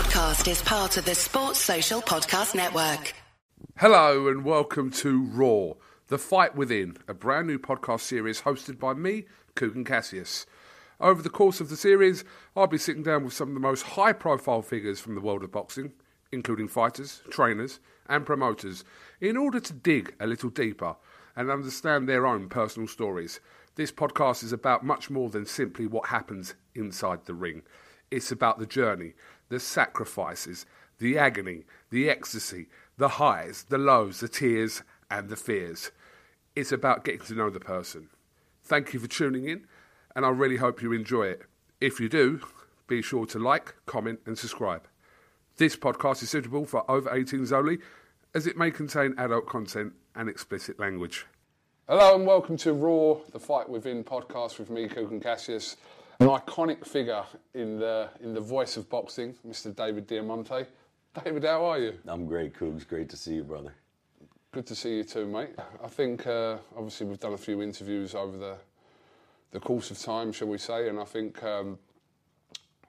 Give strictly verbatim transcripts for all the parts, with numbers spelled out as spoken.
podcast is part of the Sports Social Podcast Network. Hello and welcome to RAW: The Fight Within, a brand new podcast series hosted by me, Coogan Cassius. Over the course of the series, I'll be sitting down with some of the most high-profile figures from the world of boxing, including fighters, trainers and promoters, in order to dig a little deeper and understand their own personal stories. This podcast is about much more than simply what happens inside the ring. It's about the journey, the sacrifices, the agony, the ecstasy, the highs, the lows, the tears and the fears. It's about getting to know the person. Thank you for tuning in, and I really hope you enjoy it. If you do, be sure to like, comment and subscribe. This podcast is suitable for over eighteens only, as it may contain adult content and explicit language. Hello and welcome to RAW, the Fight Within podcast with me, Coogan Cassius. An iconic figure in the in the voice of boxing, Mister David Diamante. David, how are you? I'm great, Coogs. Great to see you, brother. Good to see you too, mate. I think, uh, obviously, we've done a few interviews over the the course of time, shall we say, and I think um,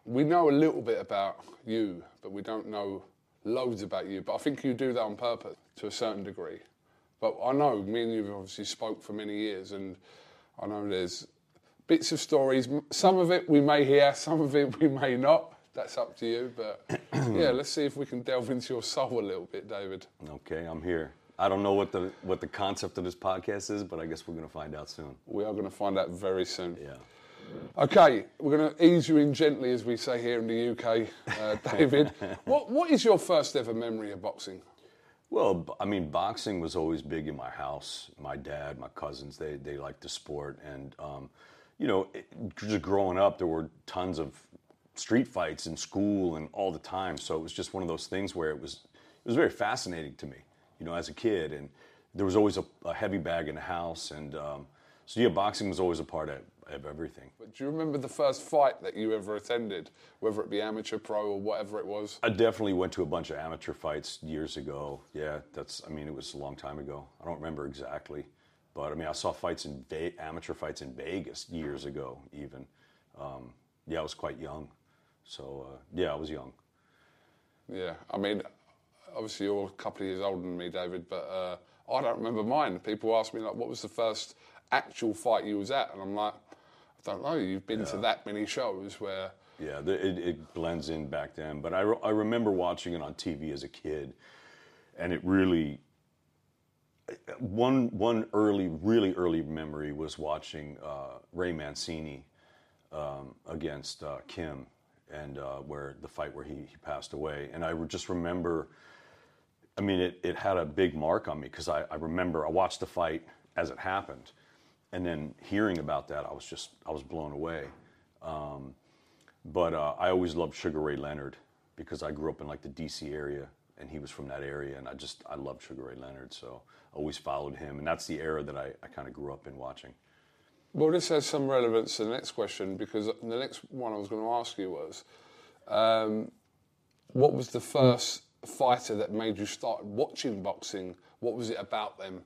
we know a little bit about you, but we don't know loads about you. But I think you do that on purpose to a certain degree. But I know me and you have obviously spoke for many years, and I know there's bits of stories. Some of it we may hear, some of it we may not. That's up to you. But yeah, let's see if we can delve into your soul a little bit, David. Okay, I'm here. I don't know what the what the concept of this podcast is, but I guess we're going to find out soon. We are going to find out very soon. Yeah. Okay, we're going to ease you in gently, as we say here in the U K, uh, David. what What is your first ever memory of boxing? Well, I mean, boxing was always big in my house. My dad, my cousins, they they liked the sport. And, um, you know, it, just growing up, there were tons of street fights in school and all the time. So it was just one of those things where it was it was very fascinating to me, you know, as a kid. And there was always a, a heavy bag in the house. And um, so, yeah, boxing was always a part of, of everything. But do you remember the first fight that you ever attended, whether it be amateur, pro, or whatever it was? I definitely went to a bunch of amateur fights years ago. Yeah, that's, I mean, it was a long time ago. I don't remember exactly. But, I mean, I saw fights in Ve- amateur fights in Vegas years ago, even. Um, yeah, I was quite young. So, uh, yeah, I was young. Yeah, I mean, obviously you're a couple of years older than me, David, but uh, I don't remember mine. People ask me, like, what was the first actual fight you was at? And I'm like, I don't know, you've been yeah. to that many shows where... Yeah, it, it blends in back then. But I, re- I remember watching it on T V as a kid, and it really... One one early, really early memory was watching uh, Ray Mancini um, against uh, Kim, and uh, where the fight where he, he passed away. And I just remember, I mean, it, it had a big mark on me, because I, I remember I watched the fight as it happened. And then hearing about that, I was just, I was blown away. Um, but uh, I always loved Sugar Ray Leonard, because I grew up in like the D C area, and he was from that area. And I just, I loved Sugar Ray Leonard. So I always followed him. And that's the era that I, I kind of grew up in watching. Well, this has some relevance to the next question, because the next one I was going to ask you was, um, what was the first fighter that made you start watching boxing? What was it about them?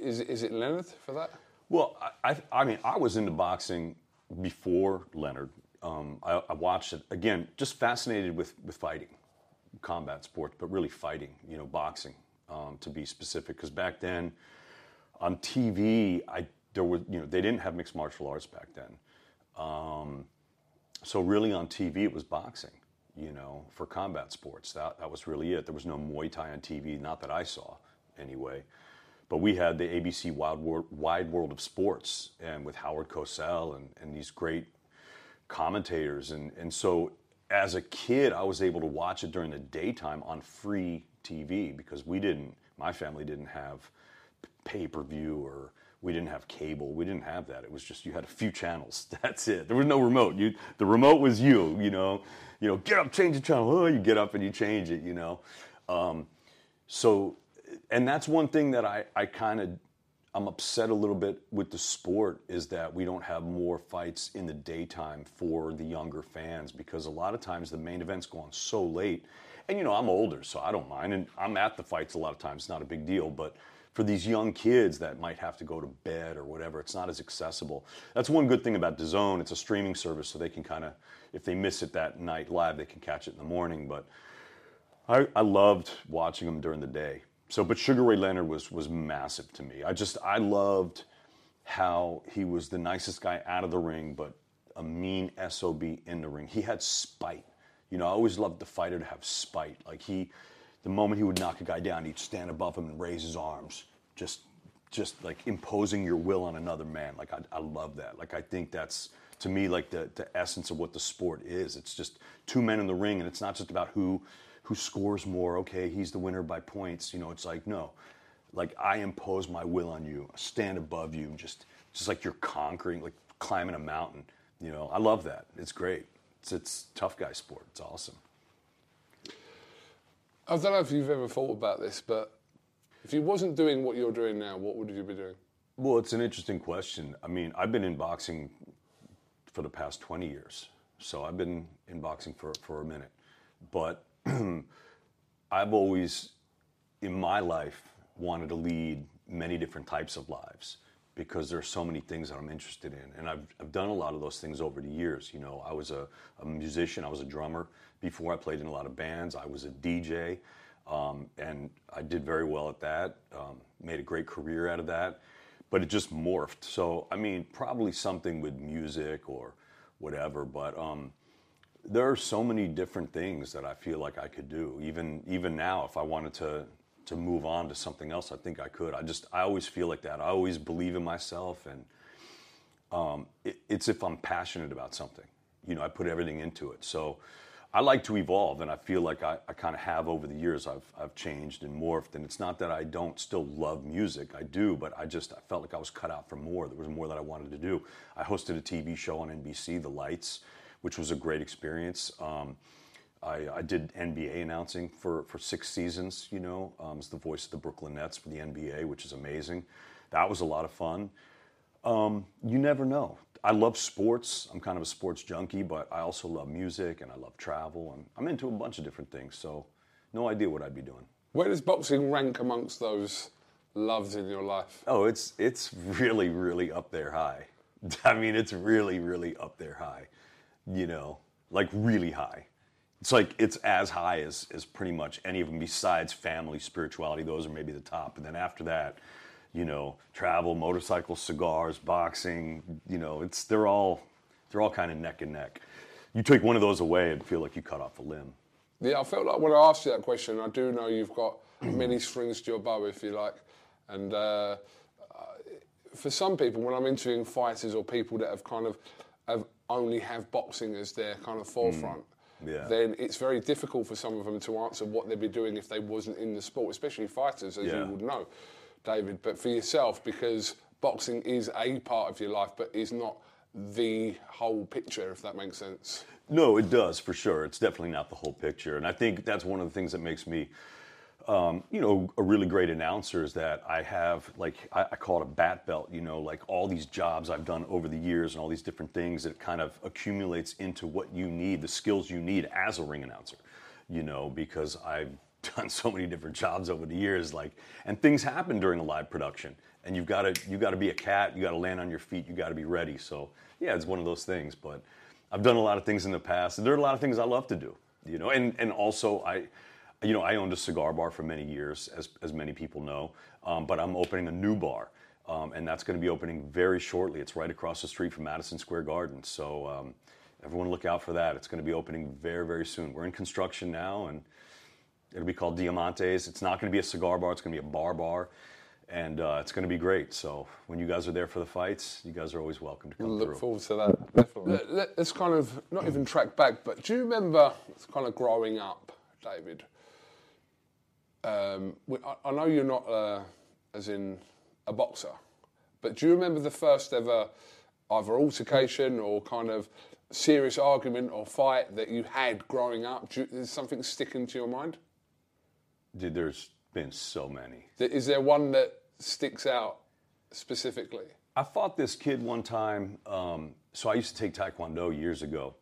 Is, is it Leonard for that? Well, I, I, I mean, I was into boxing before Leonard. Um, I, I watched it, again, just fascinated with, with fighting, combat sports, but really fighting, you know, boxing, um, to be specific. Because back then on T V, I... There were, you know, they didn't have mixed martial arts back then, um, so really on T V it was boxing, you know, for combat sports. That that was really it. There was no Muay Thai on T V, not that I saw, anyway. But we had the A B C Wild World, Wide World of Sports, and with Howard Cosell and, and these great commentators, and and so as a kid I was able to watch it during the daytime on free T V, because we didn't, my family didn't have pay-per-view or. We didn't have cable. We didn't have that. It was just you had a few channels. That's it. There was no remote. You, the remote was you. You know, you know. Get up, change the channel. Oh, you get up and you change it. You know, um, so, and that's one thing that I, I kind of, I'm upset a little bit with the sport, is that we don't have more fights in the daytime for the younger fans, because a lot of times the main events go on so late, and you know I'm older, so I don't mind, and I'm at the fights a lot of times. It's not a big deal, but. for these young kids that might have to go to bed or whatever. It's not as accessible. That's one good thing about D A Z N. It's a streaming service, so they can kind of, if they miss it that night live, they can catch it in the morning. But I, I loved watching them during the day. So, but Sugar Ray Leonard was was massive to me. I just, I loved how he was the nicest guy out of the ring, but a mean S O B in the ring. He had spite. You know, I always loved the fighter to have spite. Like he, the moment he would knock a guy down, he'd stand above him and raise his arms. Just, just like imposing your will on another man. Like I, I love that. Like I think that's, to me, like the, the essence of what the sport is. It's just two men in the ring, and it's not just about who, who scores more. Okay, he's the winner by points. You know, it's like, no. Like I impose my will on you. I stand above you. Just, just like you're conquering, like climbing a mountain. You know, I love that. It's great. It's it's tough guy sport. It's awesome. I don't know if you've ever thought about this, but if you wasn't doing what you're doing now, what would you be doing? Well, it's an interesting question. I mean, I've been in boxing for the past twenty years. So I've been in boxing for, for a minute. But I've always, in my life, wanted to lead many different types of lives, because there are so many things that I'm interested in. And I've, I've done a lot of those things over the years. You know, I was a, a musician, I was a drummer. Before I played in a lot of bands, I was a D J, um, and I did very well at that, um, made a great career out of that, but it just morphed. So, I mean, probably something with music or whatever, but um, there are so many different things that I feel like I could do. Even, even now, if I wanted to, to move on to something else, I think I could. I just, I always feel like that. I always believe in myself, and um, it, it's if I'm passionate about something. You know, I put everything into it. So I like to evolve, and I feel like I, I kind of have over the years. I've I've changed and morphed, and it's not that I don't still love music. I do, but I just I felt like I was cut out for more. There was more that I wanted to do. I hosted a T V show on N B C, The Lights, which was a great experience. Um, I, I did N B A announcing for, for six seasons, you know. Um, I was the voice of the Brooklyn Nets for the N B A, which is amazing. That was a lot of fun. Um, you never know. I love sports. I'm kind of a sports junkie, but I also love music, and I love travel. And I'm into a bunch of different things, so no idea what I'd be doing. Where does boxing rank amongst those loves in your life? Oh, it's it's really, really up there high. I mean, it's really, really up there high, you know, like really high. It's like it's as high as, as pretty much any of them besides family, spirituality. Those are maybe the top. And then after that, you know, travel, motorcycles, cigars, boxing, you know, it's they're all they're all kind of neck and neck. You take one of those away and feel like you cut off a limb. Yeah, I felt like when I asked you that question, I do know you've got many strings to your bow, if you like. And uh, for some people, when I'm interviewing fighters or people that have kind of have only have boxing as their kind of forefront, mm. Yeah. Then it's very difficult for some of them to answer what they'd be doing if they wasn't in the sport, especially fighters, as yeah. you would know, David. But for yourself, because boxing is a part of your life, but is not the whole picture, if that makes sense. No, it does, for sure. It's definitely not the whole picture. And I think that's one of the things that makes me, um, you know, a really great announcer is that I have, like, I, I call it a bat belt, you know, like all these jobs I've done over the years and all these different things that kind of accumulates into what you need, the skills you need as a ring announcer, you know, because I've done so many different jobs over the years, like, and things happen during a live production, and you've got to, you got to be a cat, you got to land on your feet, you got to be ready. So yeah, it's one of those things, but I've done a lot of things in the past, and there are a lot of things I love to do, you know, and, and also I, you know, I owned a cigar bar for many years, as as many people know, um, but I'm opening a new bar, um, and that's going to be opening very shortly. It's right across the street from Madison Square Garden, so um, everyone look out for that. It's going to be opening very, very soon. We're in construction now, and it'll be called Diamante's. It's not going to be a cigar bar. It's going to be a bar bar, and uh, it's going to be great. So when you guys are there for the fights, you guys are always welcome to come Look through. Look forward to that, definitely. Let, let's kind of, not even track back, but do you remember kind of growing up, David? Um, I know you're not, uh, as in, a boxer, but do you remember the first ever either altercation or kind of serious argument or fight that you had growing up? Do you, is something sticking to your mind? Dude, there's been so many. Is there one that sticks out specifically? I fought this kid one time. Um, so I used to take Taekwondo years ago,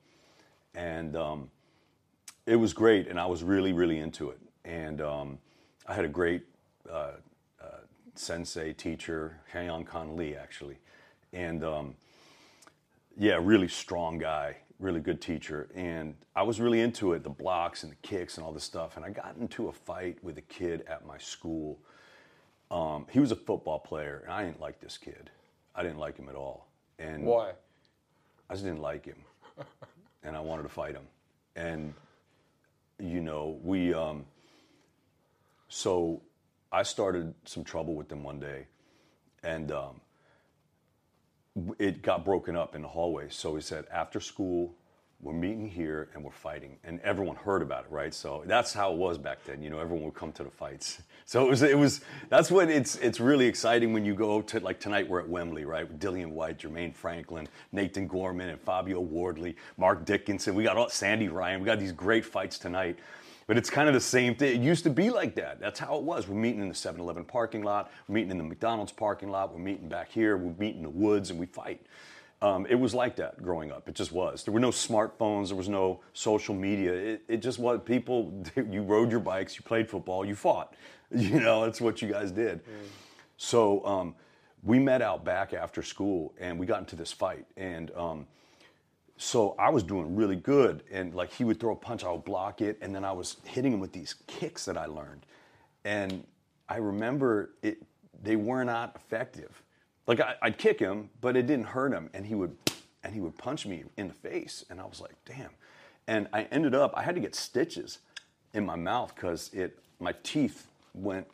and um, it was great, and I was really, really into it. And um, I had a great uh, uh, sensei, teacher, Heyon Lee, actually. And um, yeah, really strong guy, really good teacher. And I was really into it, the blocks and the kicks and all this stuff. And I got into a fight with a kid at my school. Um, he was a football player, and I didn't like this kid. I didn't like him at all. And why? I just didn't like him, and I wanted to fight him. And, you know, we, um, so I started some trouble with them one day, and um, it got broken up in the hallway. So he said, after school, we're meeting here, and we're fighting. And everyone heard about it, right? So that's how it was back then. You know, everyone would come to the fights. So it was, it was that's what it's it's really exciting when you go to, like tonight we're at Wembley, right? With Dillian Whyte, Jermaine Franklin, Nathan Gorman, and Fabio Wardley, Mark Dickinson. We got all, Sandy Ryan. We got these great fights tonight. But it's kind of the same thing. It used to be like that. That's how it was. We're meeting in the seven eleven parking lot. We're meeting in the McDonald's parking lot. We're meeting back here. We're meeting in the woods, and we fight. Um, it was like that growing up. It just was. There were no smartphones. There was no social media. It, it just was. People, you rode your bikes, you played football, you fought. You know, that's what you guys did. Mm. So um, we met out back after school, and we got into this fight. And um, so I was doing really good. And, like, he would throw a punch. I would block it. And then I was hitting him with these kicks that I learned. And I remember it. They were not effective. Like, I, I'd kick him, but it didn't hurt him, and he would and he would punch me in the face, and I was like, damn. And I ended up, I had to get stitches in my mouth because it my teeth went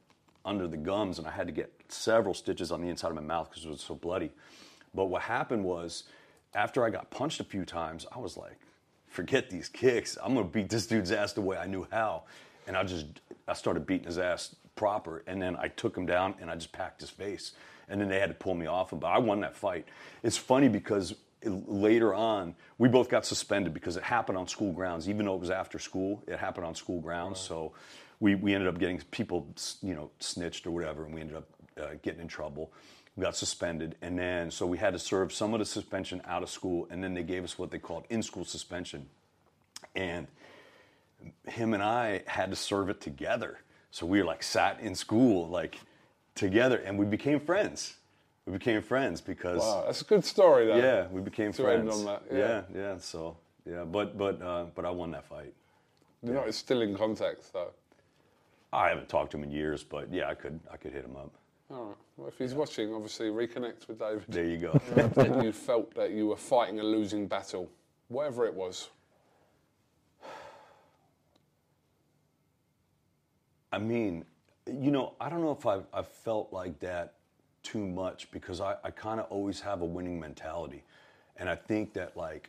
under the gums, and I had to get several stitches on the inside of my mouth because it was so bloody. But what happened was, after I got punched a few times, I was like, forget these kicks. I'm going to beat this dude's ass the way I knew how. And I just, I started beating his ass proper, and then I took him down, and I just packed his face. And then they had to pull me off him, but I won that fight. It's funny because later on, we both got suspended because it happened on school grounds. Even though it was after school, it happened on school grounds. Right. So we, we ended up getting people, you know, snitched or whatever, and we ended up uh, getting in trouble. We got suspended, and then so we had to serve some of the suspension out of school, and then they gave us what they called in-school suspension. And him and I had to serve it together. So we were like sat in school, like... together, and we became friends. We became friends because... Wow, that's a good story, though. Yeah, we became to friends. End on that. Yeah. yeah, yeah, so, yeah, but but uh, but I won that fight. You're yeah. not still in contact, though? I haven't talked to him in years, but yeah, I could I could hit him up. All right. Well, if he's yeah. watching, obviously, reconnect with David. There you go. Then you felt that you were fighting a losing battle, whatever it was. I mean... You know, I don't know if I've, I've felt like that too much because I, I kind of always have a winning mentality. And I think that, like,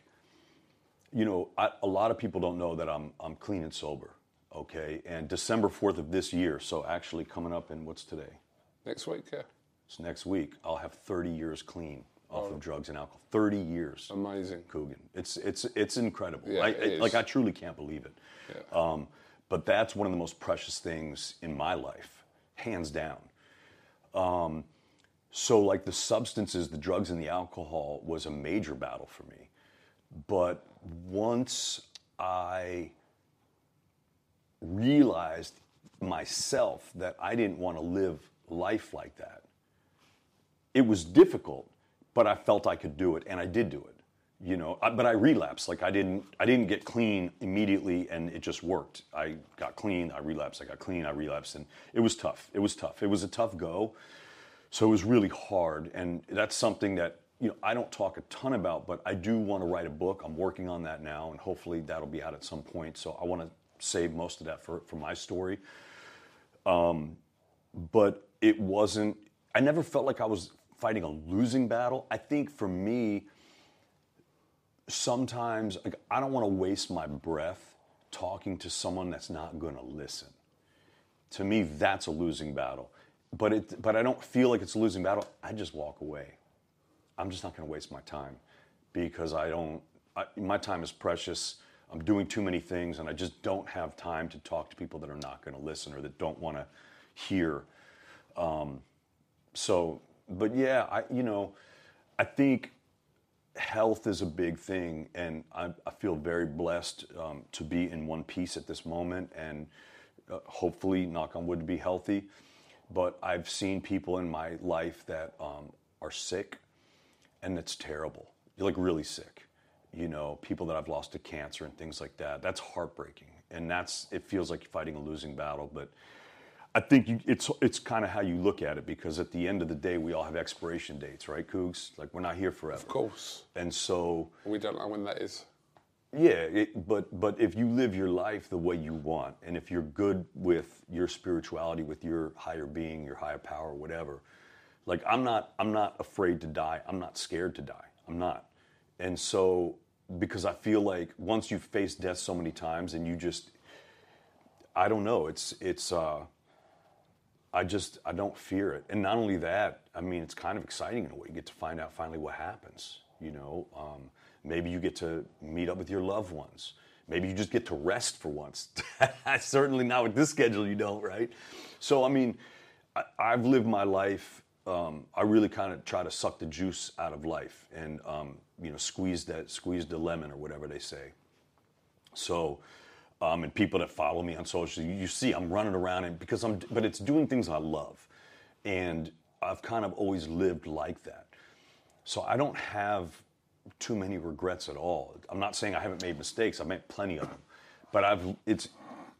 you know, I, a lot of people don't know that I'm I'm clean and sober, okay? And December fourth of this year, so actually coming up in, what's today? Next week, yeah. It's next week. I'll have thirty years clean off oh. of drugs and alcohol. thirty years. Amazing. Coogan. It's it's it's incredible. Yeah, I, it is. Like, I truly can't believe it. Yeah. Um, But that's one of the most precious things in my life, hands down. Um, so, like, the substances, the drugs and the alcohol was a major battle for me. But once I realized myself that I didn't want to live life like that, it was difficult, but I felt I could do it, and I did do it. You know, but I relapsed. Like I didn't, I didn't get clean immediately, and it just worked. I got clean, I relapsed. I got clean, I relapsed, and it was tough. It was tough. It was a tough go. So it was really hard, and that's something that you know I don't talk a ton about, but I do want to write a book. I'm working on that now, and hopefully that'll be out at some point. So I want to save most of that for for my story. Um, but it wasn't. I never felt like I was fighting a losing battle. I think for me. Sometimes, like, I don't want to waste my breath talking to someone that's not going to listen. To me, that's a losing battle. But it, but I don't feel like it's a losing battle. I just walk away. I'm just not going to waste my time because I don't. I, my time is precious. I'm doing too many things, and I just don't have time to talk to people that are not going to listen or that don't want to hear. Um, so, but yeah, I you know, I think. Health is a big thing, and I, I feel very blessed um, to be in one piece at this moment, and uh, hopefully, knock on wood, to be healthy. But I've seen people in my life that um, are sick, and it's terrible. You're like really sick. You know, people that I've lost to cancer and things like that. That's heartbreaking. And that's, it feels like you're fighting a losing battle. But I think you, it's it's kind of how you look at it, because at the end of the day, we all have expiration dates, right, Cougs? Like, we're not here forever. Of course. And so... we don't know when that is. Yeah, it, but but if you live your life the way you want, and if you're good with your spirituality, with your higher being, your higher power, whatever, like, I'm not I'm not afraid to die. I'm not scared to die. I'm not. And so... because I feel like once you've faced death so many times and you just, I don't know, it's, it's, uh, I just, I don't fear it. And not only that, I mean, it's kind of exciting in a way. You get to find out finally what happens, you know. Um, maybe you get to meet up with your loved ones. Maybe you just get to rest for once. Certainly not with this schedule, you don't, right? So, I mean, I, I've lived my life. Um, I really kind of try to suck the juice out of life and, um, you know, squeeze that, squeeze the lemon or whatever they say. So, um, and people that follow me on social, you, you see I'm running around and because I'm, but it's doing things I love. And I've kind of always lived like that. So I don't have too many regrets at all. I'm not saying I haven't made mistakes. I've made plenty of them, but I've, it's,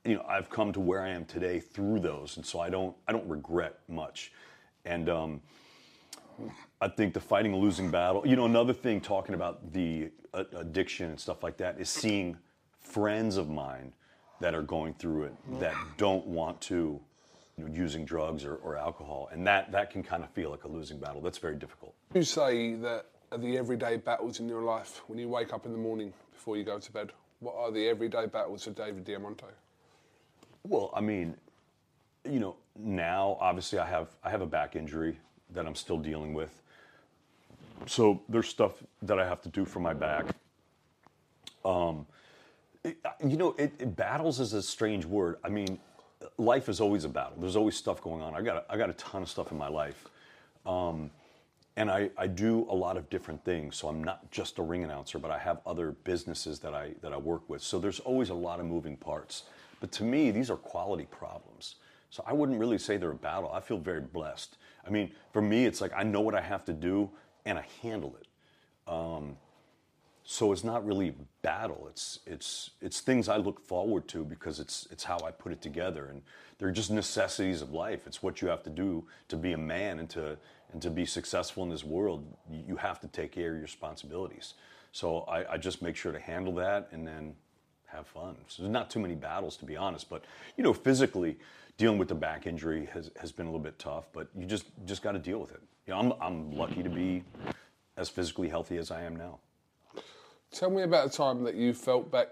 you know, I've come to where I am today through those. And so I don't, I don't regret much. And um, I think the fighting a losing battle, you know, another thing talking about the uh, addiction and stuff like that is seeing friends of mine that are going through it that don't want to, you know, using drugs or, or alcohol. And that, that can kind of feel like a losing battle. That's very difficult. You say that the everyday battles in your life, when you wake up in the morning before you go to bed, what are the everyday battles of David Diamante? Well, I mean... you know, now obviously I have I have a back injury that I'm still dealing with. So there's stuff that I have to do for my back. Um, it, you know, it, it battles is a strange word. I mean, life is always a battle. There's always stuff going on. I got I got a ton of stuff in my life, um, and I, I do a lot of different things. So I'm not just a ring announcer, but I have other businesses that I that I work with. So there's always a lot of moving parts. But to me, these are quality problems. So I wouldn't really say they're a battle. I feel very blessed. I mean, for me, it's like I know what I have to do, and I handle it. Um, so it's not really a battle. It's it's it's things I look forward to because it's it's how I put it together, and they're just necessities of life. It's what you have to do to be a man and to and to be successful in this world. You have to take care of your responsibilities. So I, I just make sure to handle that and then have fun. So there's not too many battles, to be honest. But you know, physically. Dealing with the back injury has, has been a little bit tough, but you just, just got to deal with it. You know, I'm I'm lucky to be as physically healthy as I am now. Tell me about a time that you felt back.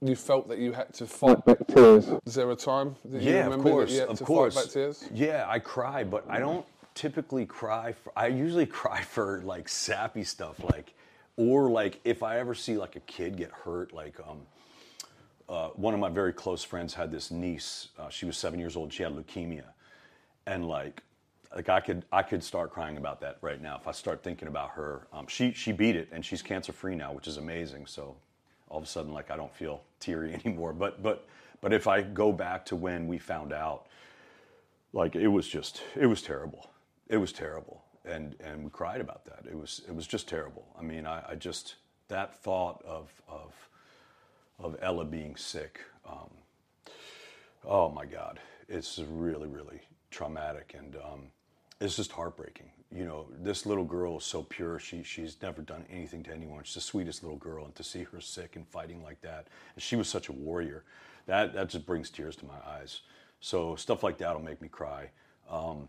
You felt that you had to fight back tears. Is there a time that you yeah, remember of course, that you had of to course. fight back tears? Yeah, I cry, but I don't typically cry. For, I usually cry for like sappy stuff, like or like if I ever see like a kid get hurt, like um. Uh, one of my very close friends had this niece. Uh, she was seven years old. She had leukemia, and like, like I could I could start crying about that right now if I start thinking about her. Um, she she beat it, and she's cancer free now, which is amazing. So, all of a sudden, like I don't feel teary anymore. But but but if I go back to when we found out, like it was just it was terrible. It was terrible, and and we cried about that. It was it was just terrible. I mean, I, I just that thought of of. of Ella being sick. Um, oh my God, it's really, really traumatic and um, it's just heartbreaking. You know, this little girl is so pure. She She's never done anything to anyone. She's the sweetest little girl, and to see her sick and fighting like that, and she was such a warrior, that, that just brings tears to my eyes. So stuff like that will make me cry. Um,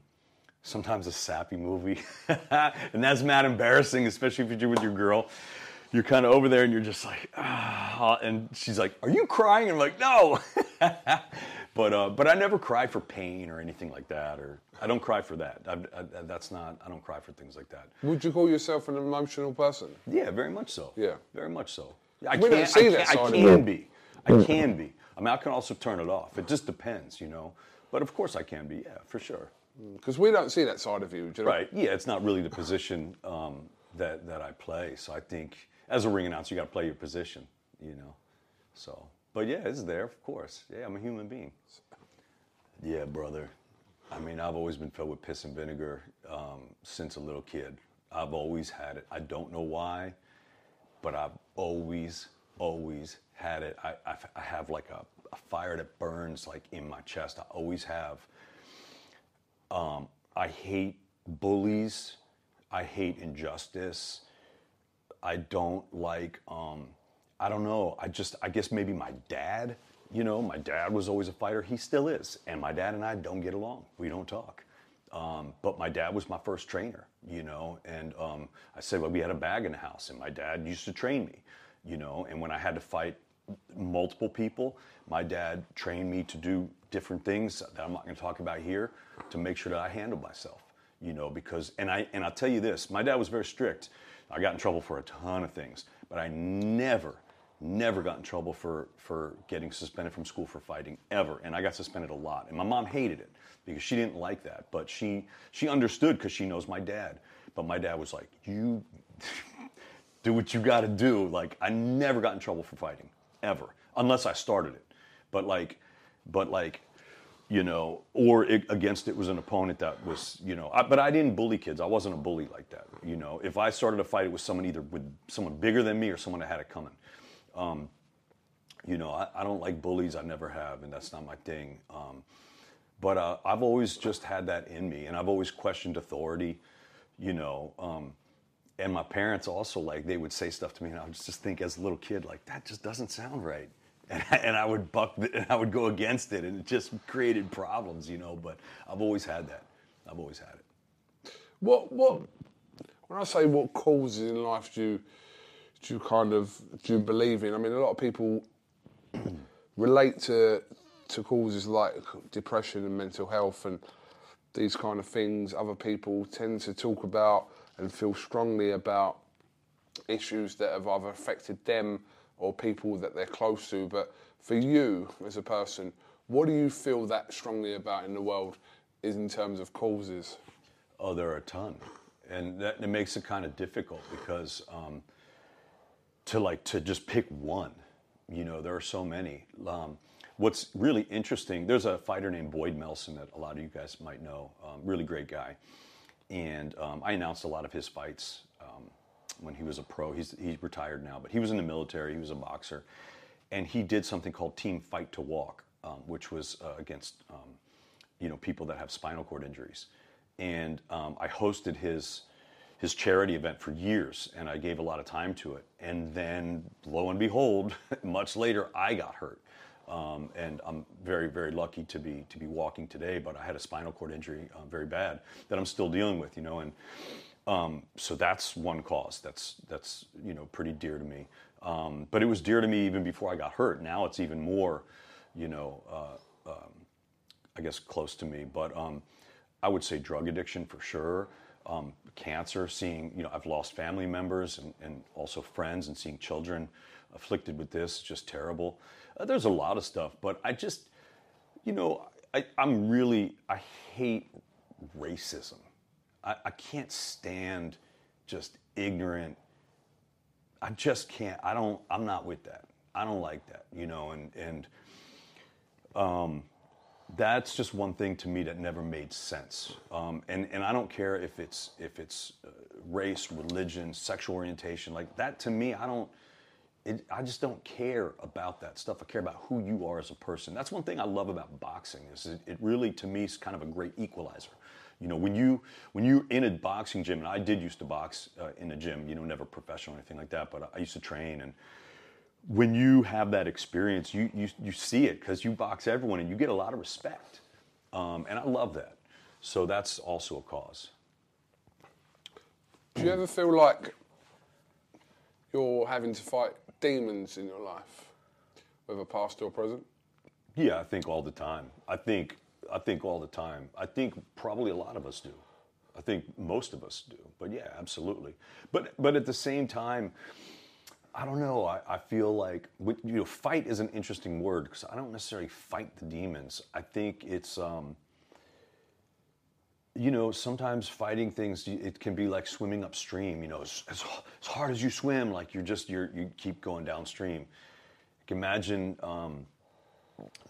sometimes a sappy movie, and that's mad embarrassing, especially if you do with your girl. You're kind of over there and you're just like, ah, and she's like, are you crying? And I'm like, no. but uh, but I never cry for pain or anything like that. Or I don't cry for that. I, I, that's not, I don't cry for things like that. Would you call yourself an emotional person? Yeah, very much so. Yeah. Very much so. I we don't see that side of it. I can be. I can be. I mean, I can also turn it off. It just depends, you know. But of course I can be, yeah, for sure. Because we don't see that side of you, do you know? Right. Yeah, it's not really the position um, that, that I play. So I think... as a ring announcer, you got to play your position, you know. So, but yeah, it's there, of course. Yeah, I'm a human being. Yeah, brother. I mean, I've always been filled with piss and vinegar um, since a little kid. I've always had it. I don't know why, but I've always, always had it. I, I, I have like a, a fire that burns like in my chest. I always have. Um, I hate bullies. I hate injustice. I don't like, um, I don't know. I just, I guess maybe my dad, you know, my dad was always a fighter. He still is. And my dad and I don't get along. We don't talk. Um, but my dad was my first trainer, you know, and um, I said, well, we had a bag in the house and my dad used to train me, you know, and when I had to fight multiple people, my dad trained me to do different things that I'm not going to talk about here to make sure that I handle myself, you know, because, and, I, and I'll tell you this, my dad was very strict. I got in trouble for a ton of things, but I never, never got in trouble for, for getting suspended from school for fighting, ever. And I got suspended a lot. And my mom hated it because she didn't like that, but she, she understood because she knows my dad. But my dad was like, you do what you got to do. Like, I never got in trouble for fighting, ever, unless I started it. But like, but like, you know, or it, against it was an opponent that was, you know, I, but I didn't bully kids. I wasn't a bully like that. You know, if I started a fight, it was someone either with someone bigger than me or someone that had it coming. Um, you know, I, I don't like bullies. I never have, and that's not my thing. Um, but uh, I've always just had that in me, and I've always questioned authority, you know. Um, and my parents also, like, they would say stuff to me, and I would just think as a little kid, like, that just doesn't sound right. And I, and I would buck, and I would go against it, and it just created problems, you know. But I've always had that. I've always had it. What, what? When I say what causes in life do you, do you kind of do you believe in? I mean, a lot of people relate to to causes like depression and mental health and these kind of things. Other people tend to talk about and feel strongly about issues that have either affected them or people that they're close to. But for you as a person, what do you feel that strongly about in the world is in terms of causes? Oh, there are a ton. And that it makes it kind of difficult because um, to like to just pick one, you know, there are so many. Um, what's really interesting, there's a fighter named Boyd Melson that a lot of you guys might know, um, really great guy. And um, I announced a lot of his fights um, when he was a pro. He's he's retired now, but he was in the military. He was a boxer, and he did something called Team Fight to Walk, um, which was uh, against um, you know people that have spinal cord injuries. And um, I hosted his his charity event for years, and I gave a lot of time to it. And then, lo and behold, much later, I got hurt, um, and I'm very very lucky to be to be walking today. But I had a spinal cord injury, um, very bad, that I'm still dealing with, you know, and. Um, so that's one cause that's, that's, you know, pretty dear to me. Um, but it was dear to me even before I got hurt. Now it's even more, you know, uh, um, I guess close to me, but, um, I would say drug addiction for sure. Um, cancer, seeing, you know, I've lost family members and, and also friends, and seeing children afflicted with this, just terrible. Uh, there's a lot of stuff, but I just, you know, I, I'm really, I hate racism. I can't stand just ignorant. I just can't. I don't. I'm not with that. I don't like that. You know, and and um, that's just one thing to me that never made sense. Um, and and I don't care if it's if it's uh, race, religion, sexual orientation, like that. To me, I don't. It, I just don't care about that stuff. I care about who you are as a person. That's one thing I love about boxing. Is it, it really to me is kind of a great equalizer. You know, when you when you're in a boxing gym, and I did used to box uh, in a gym, you know, never professional or anything like that, but I used to train. And when you have that experience, you you you see it because you box everyone, and you get a lot of respect. Um, and I love that. So that's also a cause. Do you ever feel like you're having to fight demons in your life, whether past or present? Yeah, I think all the time. I think. I think all the time. I think probably a lot of us do. I think most of us do. But yeah, absolutely. But but at the same time, I don't know. I, I feel like, you know, fight is an interesting word because I don't necessarily fight the demons. I think it's, um, you know, sometimes fighting things, it can be like swimming upstream. You know, as, as, as hard as you swim, like you're just, you're, you keep going downstream. Like imagine, um,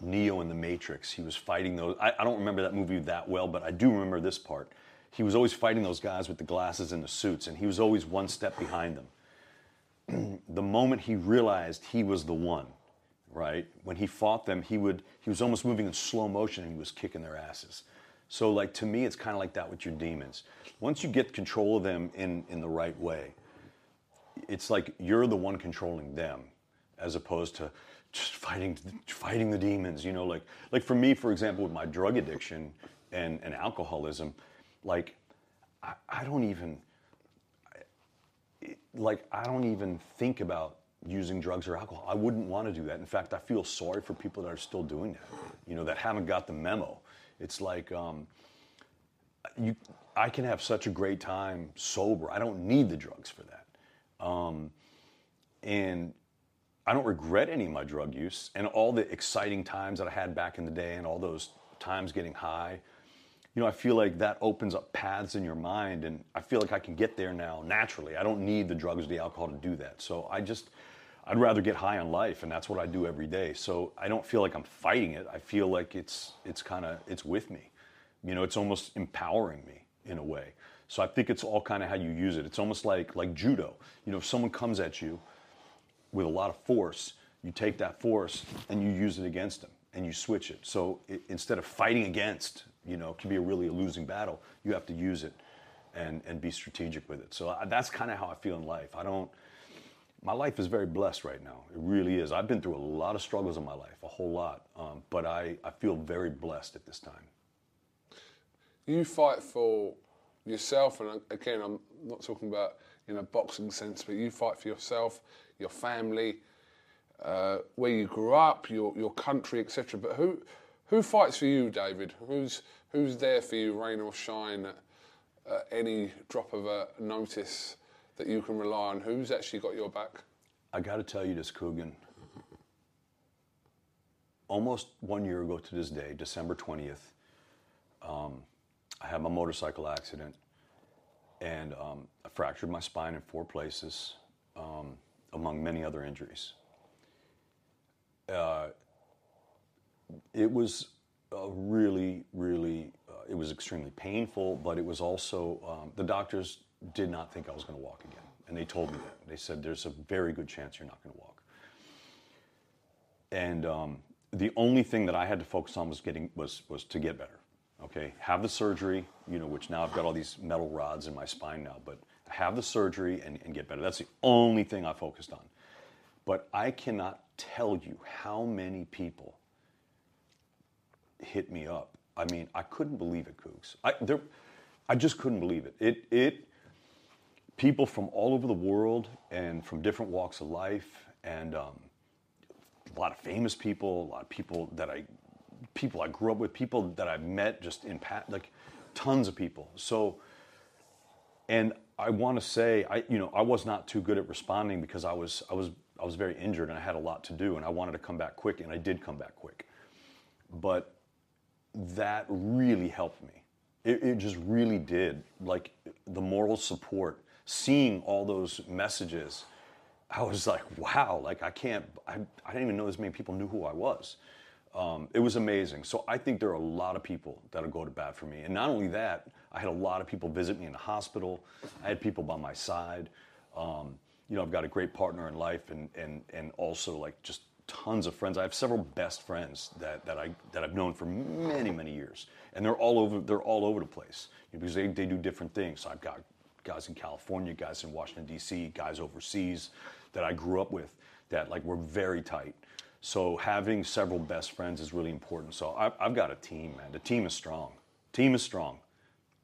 Neo in The Matrix. He was fighting those. I, I don't remember that movie that well, but I do remember this part. He was always fighting those guys with the glasses and the suits, and he was always one step behind them. The moment he realized he was the one, right, when he fought them, he would he was almost moving in slow motion, and he was kicking their asses. So, like, to me, it's kind of like that with your demons. Once you get control of them in, in the right way, it's like you're the one controlling them, as opposed to just fighting fighting the demons, you know? Like, like for me, for example, with my drug addiction and, and alcoholism, like, I, I don't even, I, like, I don't even think about using drugs or alcohol. I wouldn't want to do that. In fact, I feel sorry for people that are still doing that, you know, that haven't got the memo. It's like, um, you, I can have such a great time sober. I don't need the drugs for that. Um, and I don't regret any of my drug use and all the exciting times that I had back in the day and all those times getting high. You know, I feel like that opens up paths in your mind, and I feel like I can get there now naturally. I don't need the drugs or the alcohol to do that. So I just, I'd rather get high on life, and that's what I do every day. So I don't feel like I'm fighting it. I feel like it's it's kind of, it's with me. You know, it's almost empowering me in a way. So I think it's all kind of how you use it. It's almost like like judo. You know, if someone comes at you with a lot of force, you take that force and you use it against them, and you switch it. So it, instead of fighting against, you know, it can be a really a losing battle, you have to use it and, and be strategic with it. So I, that's kind of how I feel in life. I don't, my life is very blessed right now. It really is. I've been through a lot of struggles in my life, a whole lot. Um, but I, I feel very blessed at this time. You fight for yourself, and again, I'm not talking about in a boxing sense, but you fight for yourself, your family, uh, where you grew up, your your country, et cetera. But who who fights for you, David? Who's who's there for you, rain or shine, at, at any drop of a notice that you can rely on? Who's actually got your back? I got to tell you this, Coogan. Almost one year ago to this day, December twentieth, um, I had my motorcycle accident, and um, I fractured my spine in four places, um, among many other injuries. Uh, it was a really, really, uh, it was extremely painful, but it was also, um, the doctors did not think I was going to walk again. And they told me that. They said, there's a very good chance you're not going to walk. And um, the only thing that I had to focus on was getting, was, was to get better. Okay, have the surgery, you know, which now I've got all these metal rods in my spine now, but have the surgery and, and get better. That's the only thing I focused on. But I cannot tell you how many people hit me up. I mean, I couldn't believe it, Cougs. I, there, I just couldn't believe it. It, it. People from all over the world and from different walks of life, and um, a lot of famous people, a lot of people that I... people I grew up with, people that I've met just in, like, tons of people. So, and I want to say, I, you know, I was not too good at responding because I was, I was, I was very injured and I had a lot to do, and I wanted to come back quick, and I did come back quick. But that really helped me. It, it just really did. Like, the moral support, seeing all those messages, I was like, wow, like I can't, I, I didn't even know as many people knew who I was. Um, it was amazing. So I think there are a lot of people that'll go to bat for me. And not only that, I had a lot of people visit me in the hospital. I had people by my side. Um, you know, I've got a great partner in life, and, and, and also, like, just tons of friends. I have several best friends that, that I, that I've known for many, many years. And they're all over, they're all over the place, you know, because they, they do different things. So I've got guys in California, guys in Washington, D C, guys overseas that I grew up with that, like, were very tight. So having several best friends is really important. So I've, I've got a team, man. The team is strong. Team is strong.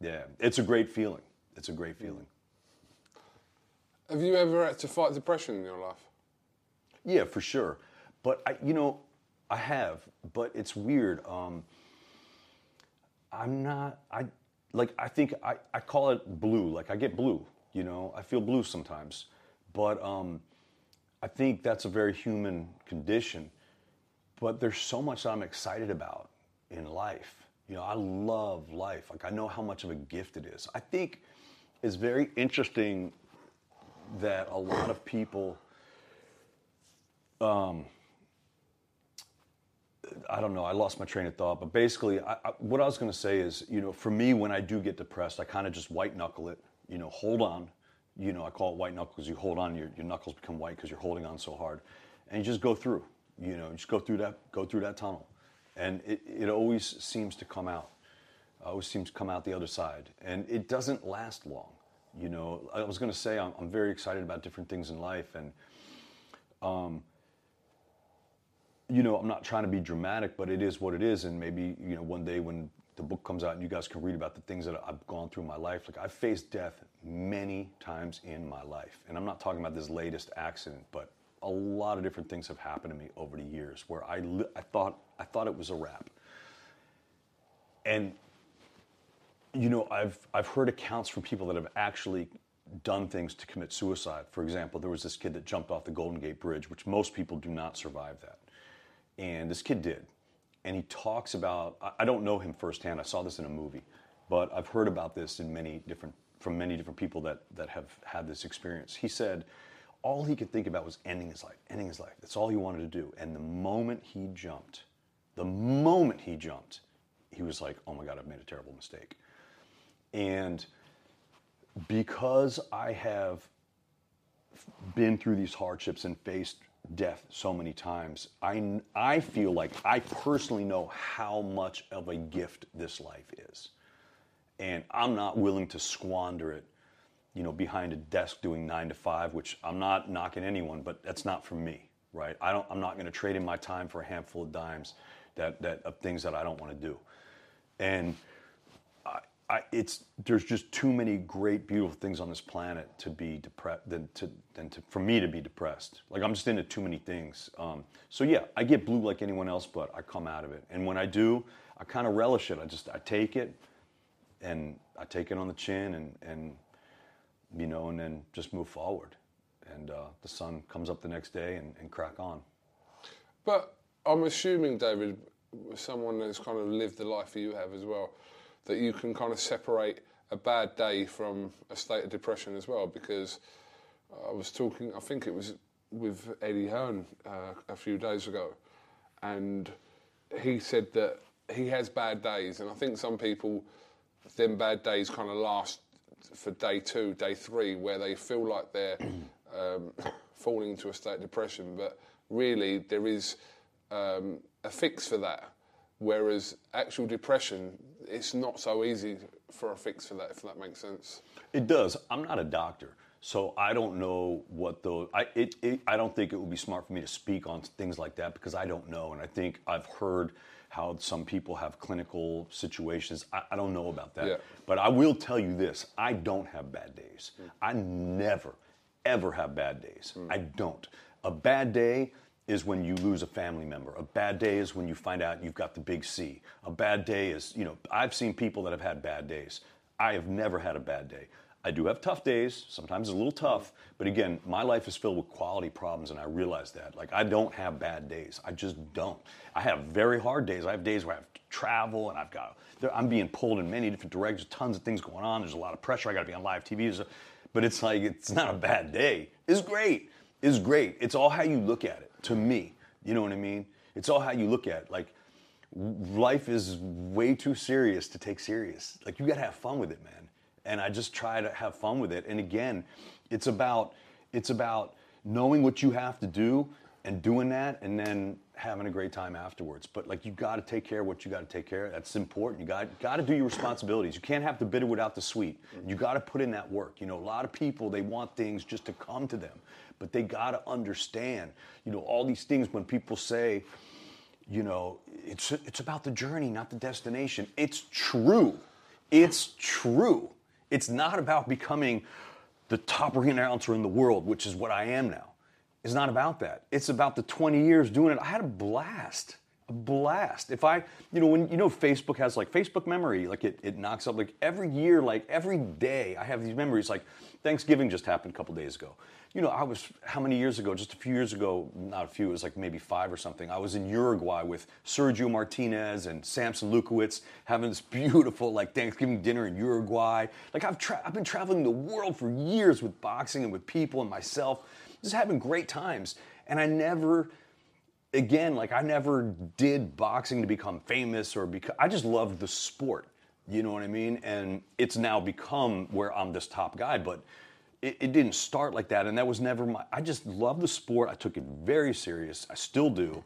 Yeah, it's a great feeling. It's a great feeling. Have you ever had to fight depression in your life? Yeah, for sure. But, I, you know, I have, but it's weird. Um, I'm not, I like, I think I, I call it blue. Like, I get blue, you know. I feel blue sometimes. But... Um, I think that's a very human condition, but there's so much I'm excited about in life. You know, I love life. Like, I know how much of a gift it is. I think it's very interesting that a lot of people, um, I don't know. I lost my train of thought. But basically, I, I, what I was going to say is, you know, for me, when I do get depressed, I kind of just white knuckle it, you know, hold on. You know, I call it white knuckle because you hold on, your, your knuckles become white because you're holding on so hard. And you just go through, you know, just go through that, go through that tunnel. And it, it always seems to come out. It always seems to come out the other side. And it doesn't last long. You know, I was going to say I'm, I'm very excited about different things in life. And, um, you know, I'm not trying to be dramatic, but it is what it is. And maybe, you know, one day when the book comes out and you guys can read about the things that I've gone through in my life. Like, I've faced death many times in my life. And I'm not talking about this latest accident, but a lot of different things have happened to me over the years where I, li- I thought I thought it was a wrap. And, you know, I've I've heard accounts from people that have actually done things to commit suicide. For example, there was this kid that jumped off the Golden Gate Bridge, which most people do not survive that. And this kid did. And he talks about, I don't know him firsthand, I saw this in a movie, but I've heard about this in many different, from many different people that, that have had this experience. He said all he could think about was ending his life, ending his life. That's all he wanted to do. And the moment he jumped, the moment he jumped, he was like, oh my God, I've made a terrible mistake. And because I have been through these hardships and faced death so many times, I, I feel like I personally know how much of a gift this life is. And I'm not willing to squander it, you know, behind a desk doing nine to five, which I'm not knocking anyone, but that's not for me, right? I don't, I'm not going to trade in my time for a handful of dimes that, that of things that I don't want to do. And I, I, it's, there's just too many great, beautiful things on this planet to be depressed, than to, than to, for me to be depressed. Like, I'm just into too many things. Um, so yeah, I get blue like anyone else, but I come out of it. And when I do, I kind of relish it. I just, I take it and I take it on the chin and, and, you know, and then just move forward. And uh, the sun comes up the next day and, and crack on. But I'm assuming, David, someone that's kind of lived the life that you have as well, that you can kind of separate a bad day from a state of depression as well, because I was talking, I think it was with Eddie Hearn uh, a few days ago, and he said that he has bad days, and I think some people, them bad days kind of last for day two, day three, where they feel like they're um, falling into a state of depression, but really there is um, a fix for that. Whereas actual depression, it's not so easy for a fix for that, if that makes sense. It does. I'm not a doctor, so I don't know what the... I, it, it, I don't think it would be smart for me to speak on things like that because I don't know. And I think I've heard how some people have clinical situations. I, I don't know about that. Yeah. But I will tell you this. I don't have bad days. Mm. I never, ever have bad days. Mm. I don't. A bad day is when you lose a family member. A bad day is when you find out you've got the big C. A bad day is, you know, I've seen people that have had bad days. I have never had a bad day. I do have tough days. Sometimes it's a little tough. But again, my life is filled with quality problems, and I realize that. Like, I don't have bad days. I just don't. I have very hard days. I have days where I have to travel, and I've got, I'm being pulled in many different directions. Tons of things going on. There's a lot of pressure. I got to be on live T V. A, but it's like, it's not a bad day. It's great. It's great. It's all how you look at it. To me, you know what I mean? It's all how you look at it. Like, life is way too serious to take serious. Like, you gotta have fun with it, man. And I just try to have fun with it. And again, it's about it's about knowing what you have to do and doing that and then having a great time afterwards. But like, you gotta take care of what you gotta take care of. That's important. You gotta gotta do your responsibilities. You can't have the bitter without the sweet. You gotta put in that work. You know, a lot of people, they want things just to come to them. But they got to understand, you know, all these things when people say, you know, it's it's about the journey, not the destination. It's true. It's true. It's not about becoming the top ring announcer in the world, which is what I am now. It's not about that. It's about the twenty years doing it. I had a blast. A blast. If I, you know, when, you know, Facebook has like Facebook memory, like it, it knocks up like every year, like every day I have these memories. Like Thanksgiving just happened a couple days ago. You know, I was, how many years ago, just a few years ago, not a few, it was like maybe five or something. I was in Uruguay with Sergio Martinez and Samson Lukowitz having this beautiful like Thanksgiving dinner in Uruguay. Like I've tra- I've been traveling the world for years with boxing and with people and myself, just having great times. And I never again, like I never did boxing to become famous or because I just loved the sport. You know what I mean? And it's now become where I'm this top guy, but it, it didn't start like that. And that was never my, I just loved the sport. I took it very serious. I still do.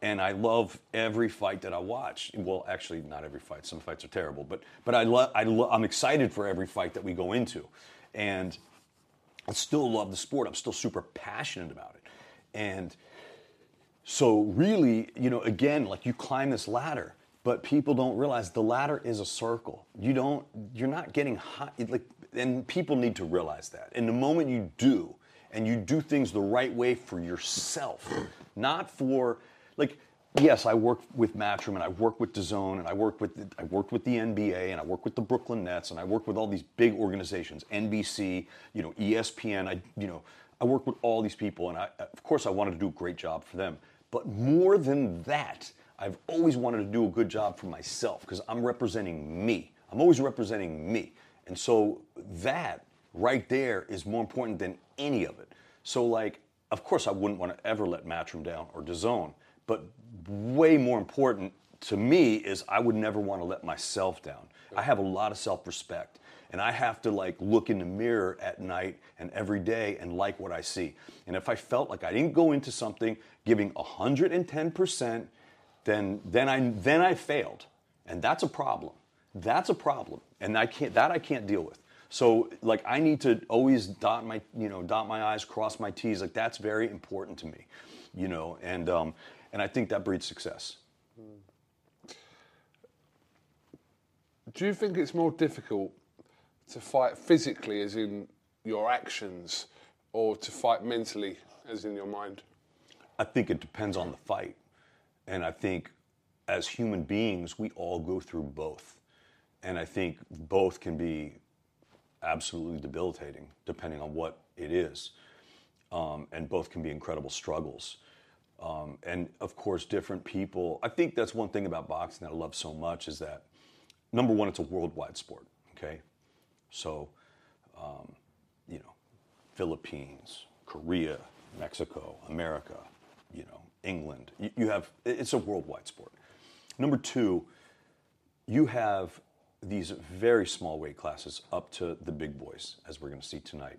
And I love every fight that I watch. Well, actually, not every fight. Some fights are terrible, but but I love. I lo- I'm excited for every fight that we go into, and I still love the sport. I'm still super passionate about it, and so really, you know, again, like you climb this ladder, but people don't realize the ladder is a circle. You don't. You're not getting high. Like, and people need to realize that. And the moment you do, and you do things the right way for yourself, not for. Like, yes, I work with Matchroom, and I work with D A Z N, and I work with the, I worked with the N B A, and I work with the Brooklyn Nets, and I work with all these big organizations, N B C, you know, E S P N. I, you know, I work with all these people, and I, of course, I wanted to do a great job for them. But more than that, I've always wanted to do a good job for myself because I'm representing me. I'm always representing me, and so that right there is more important than any of it. So, like, of course, I wouldn't want to ever let Matchroom down or D A Z N. But way more important to me is I would never want to let myself down. I have a lot of self-respect, and I have to like look in the mirror at night and every day and like what I see. And if I felt like I didn't go into something giving one hundred ten percent, then then I then I failed, and that's a problem. That's a problem, and I can't that I can't deal with. So like I need to always dot my you know dot my I's, cross my T's. Like that's very important to me, you know, and. Um, And I think that breeds success. Do you think it's more difficult to fight physically, as in your actions, or to fight mentally, as in your mind? I think it depends on the fight. And I think as human beings, we all go through both. And I think both can be absolutely debilitating, depending on what it is. Um, and both can be incredible struggles. Um, and of course, different people. I think that's one thing about boxing that I love so much is that, number one, it's a worldwide sport. Okay, so um, you know, Philippines, Korea, Mexico, America, you know, England. You, you have it's a worldwide sport. Number two, you have these very small weight classes up to the big boys, as we're going to see tonight.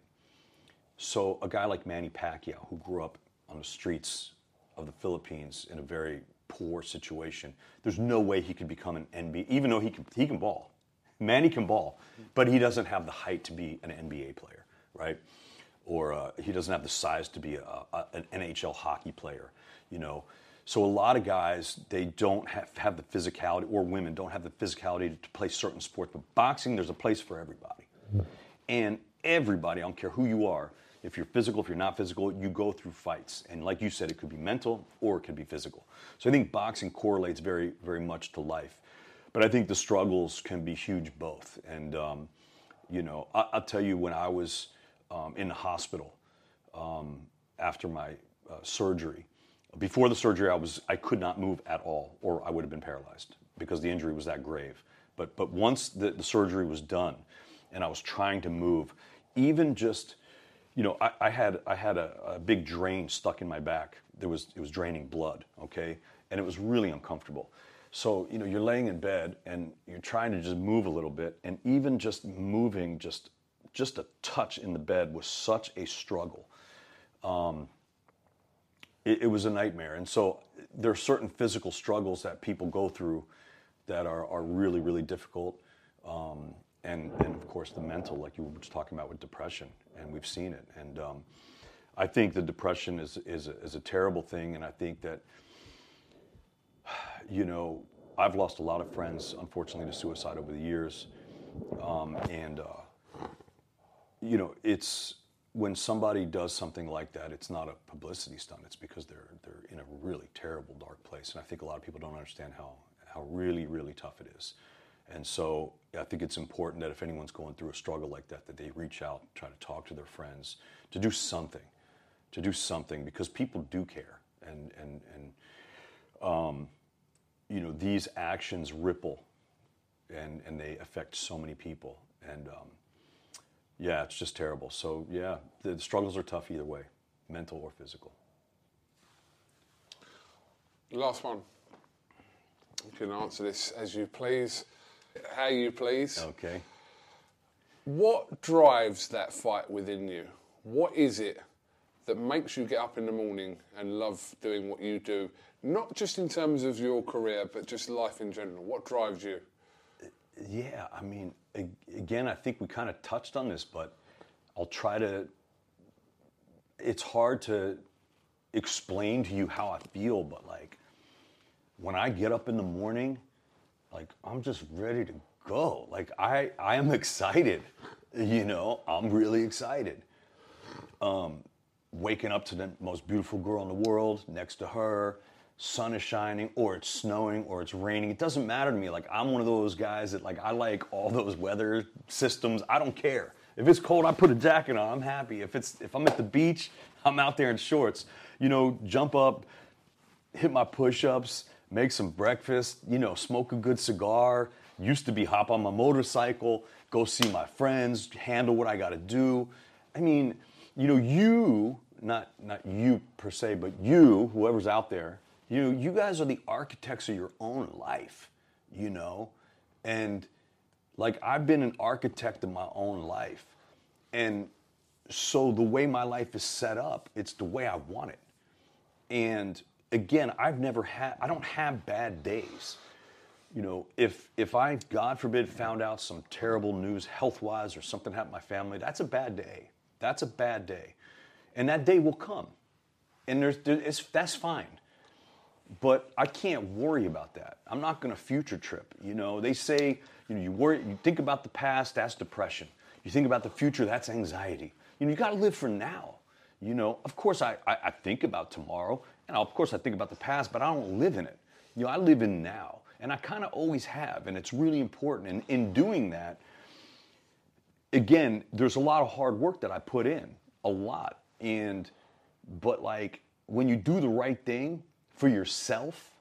So a guy like Manny Pacquiao, who grew up on the streets of the Philippines in a very poor situation, there's no way he could become an N B A, even though he can he can ball. Manny can ball, but he doesn't have the height to be an N B A player, right? Or uh, he doesn't have the size to be a, a, an N H L hockey player, you know? So a lot of guys, they don't have, have the physicality, or women don't have the physicality to play certain sports, but boxing, there's a place for everybody. And everybody, I don't care who you are, if you're physical, if you're not physical, you go through fights. And like you said, it could be mental or it could be physical. So I think boxing correlates very, very much to life. But I think the struggles can be huge both. And, um, you know, I, I'll tell you when I was um, in the hospital um, after my uh, surgery, before the surgery, I was I could not move at all, or I would have been paralyzed because the injury was that grave. But, but once the, the surgery was done and I was trying to move, even just... You know, I, I had I had a, a big drain stuck in my back. There was it was draining blood, okay, and it was really uncomfortable. So you know, you're laying in bed and you're trying to just move a little bit, and even just moving just just a touch in the bed was such a struggle. Um, it, it was a nightmare, and so there are certain physical struggles that people go through that are are really really difficult. Um, And, and of course, the mental, like you were just talking about with depression, and we've seen it. And um, I think the depression is is a, is a terrible thing. And I think that, you know, I've lost a lot of friends, unfortunately, to suicide over the years. Um, and, uh, you know, it's when somebody does something like that, it's not a publicity stunt. It's because they're they're in a really terrible, dark place. And I think a lot of people don't understand how how really, really tough it is. And so I think it's important that if anyone's going through a struggle like that, that they reach out, try to talk to their friends, to do something, to do something, because people do care. And, and, and um, you know, these actions ripple, and, and they affect so many people. And, um, yeah, it's just terrible. So, yeah, the struggles are tough either way, mental or physical. Last one. You can answer this as you please, how you please. Okay. What drives that fight within you? What is it that makes you get up in the morning and love doing what you do? Not just in terms of your career, but just life in general. What drives you? Yeah, I mean, again, I think we kind of touched on this, but I'll try to... It's hard to explain to you how I feel, but like, when I get up in the morning, like, I'm just ready to go. Like, I, I am excited, you know? I'm really excited. Um, waking up to the most beautiful girl in the world, next to her, sun is shining, or it's snowing, or it's raining. It doesn't matter to me. Like, I'm one of those guys that, like, I like all those weather systems. I don't care. If it's cold, I put a jacket on. I'm happy. If it's if I'm at the beach, I'm out there in shorts. You know, jump up, hit my push-ups, make some breakfast, you know, smoke a good cigar. Used to be hop on my motorcycle, go see my friends, handle what I got to do. I mean, you know, you, not not you per se, but you, whoever's out there, you you guys are the architects of your own life, you know? And, like, I've been an architect of my own life. And so the way my life is set up, it's the way I want it. And, again, I've never had, I don't have bad days. You know, if if I, God forbid, found out some terrible news health-wise or something happened to my family, that's a bad day. That's a bad day. And that day will come. And there's, there, it's, that's fine. But I can't worry about that. I'm not going to future trip. You know, they say, you know, you worry, you think about the past, that's depression. You think about the future, that's anxiety. You know, you got to live for now. You know, of course, I, I, I think about tomorrow, and of course I think about the past, but I don't live in it. You know, I live in now, and I kind of always have, and it's really important. And in doing that, again, there's a lot of hard work that I put in, a lot. And, but like, when you do the right thing, for yourself,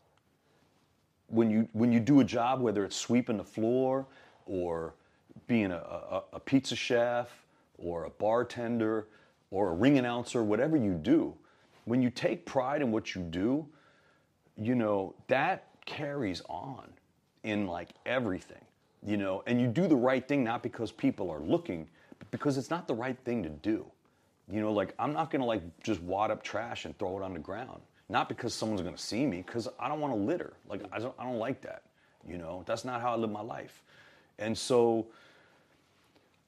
when you when you do a job, whether it's sweeping the floor or being a, a, a pizza chef or a bartender or a ring announcer, whatever you do, when you take pride in what you do, you know, that carries on in like everything, you know, and you do the right thing not because people are looking, but because it's not the right thing to do. You know, like, I'm not gonna like just wad up trash and throw it on the ground. Not because someone's going to see me, because I don't want to litter. Like, I don't, I don't like that, you know? That's not how I live my life. And so,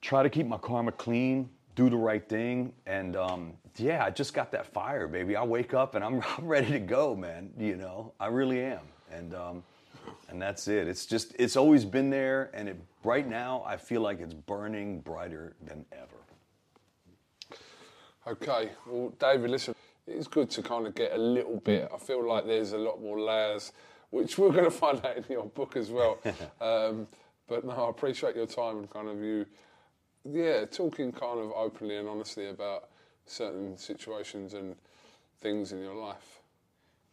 try to keep my karma clean, do the right thing, and, um, yeah, I just got that fire, baby. I wake up, and I'm, I'm ready to go, man, you know? I really am, and um, and that's it. It's just, it's always been there, and it, right now, I feel like it's burning brighter than ever. Okay, well, David, listen. It's good to kind of get a little bit. I feel like there's a lot more layers, which we're going to find out in your book as well. um, but no, I appreciate your time and kind of you, yeah, talking kind of openly and honestly about certain situations and things in your life.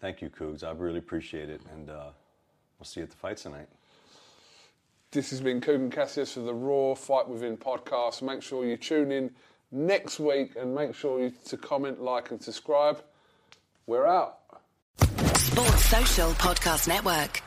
Thank you, Coogs. I really appreciate it, and uh, we'll see you at the fight tonight. This has been Coogan Cassius for the Raw Fight Within podcast. Make sure you tune in next week, and make sure you to comment, like, and subscribe. We're out. Sports Social Podcast Network.